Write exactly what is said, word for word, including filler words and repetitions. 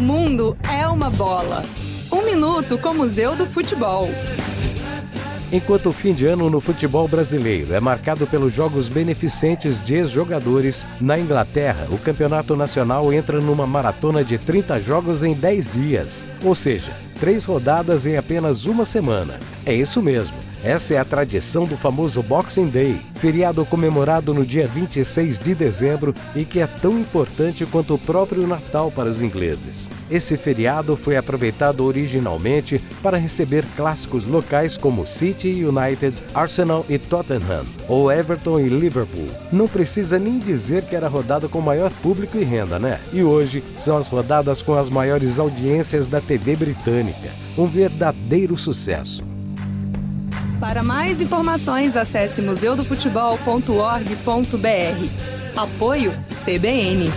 O mundo é uma bola. Um minuto com o Museu do Futebol. Enquanto o fim de ano no futebol brasileiro é marcado pelos jogos beneficentes de ex-jogadores, na Inglaterra, o campeonato nacional entra numa maratona de trinta jogos em dez dias, ou seja, três rodadas em apenas uma semana. É isso mesmo. Essa é a tradição do famoso Boxing Day, feriado comemorado no dia vinte e seis de dezembro e que é tão importante quanto o próprio Natal para os ingleses. Esse feriado foi aproveitado originalmente para receber clássicos locais como City, United, Arsenal e Tottenham, ou Everton e Liverpool. Não precisa nem dizer que era rodada com maior público e renda, né? E hoje são as rodadas com as maiores audiências da T V britânica. Um verdadeiro sucesso. Para mais informações, acesse museu do futebol ponto org ponto br. Apoio C B N.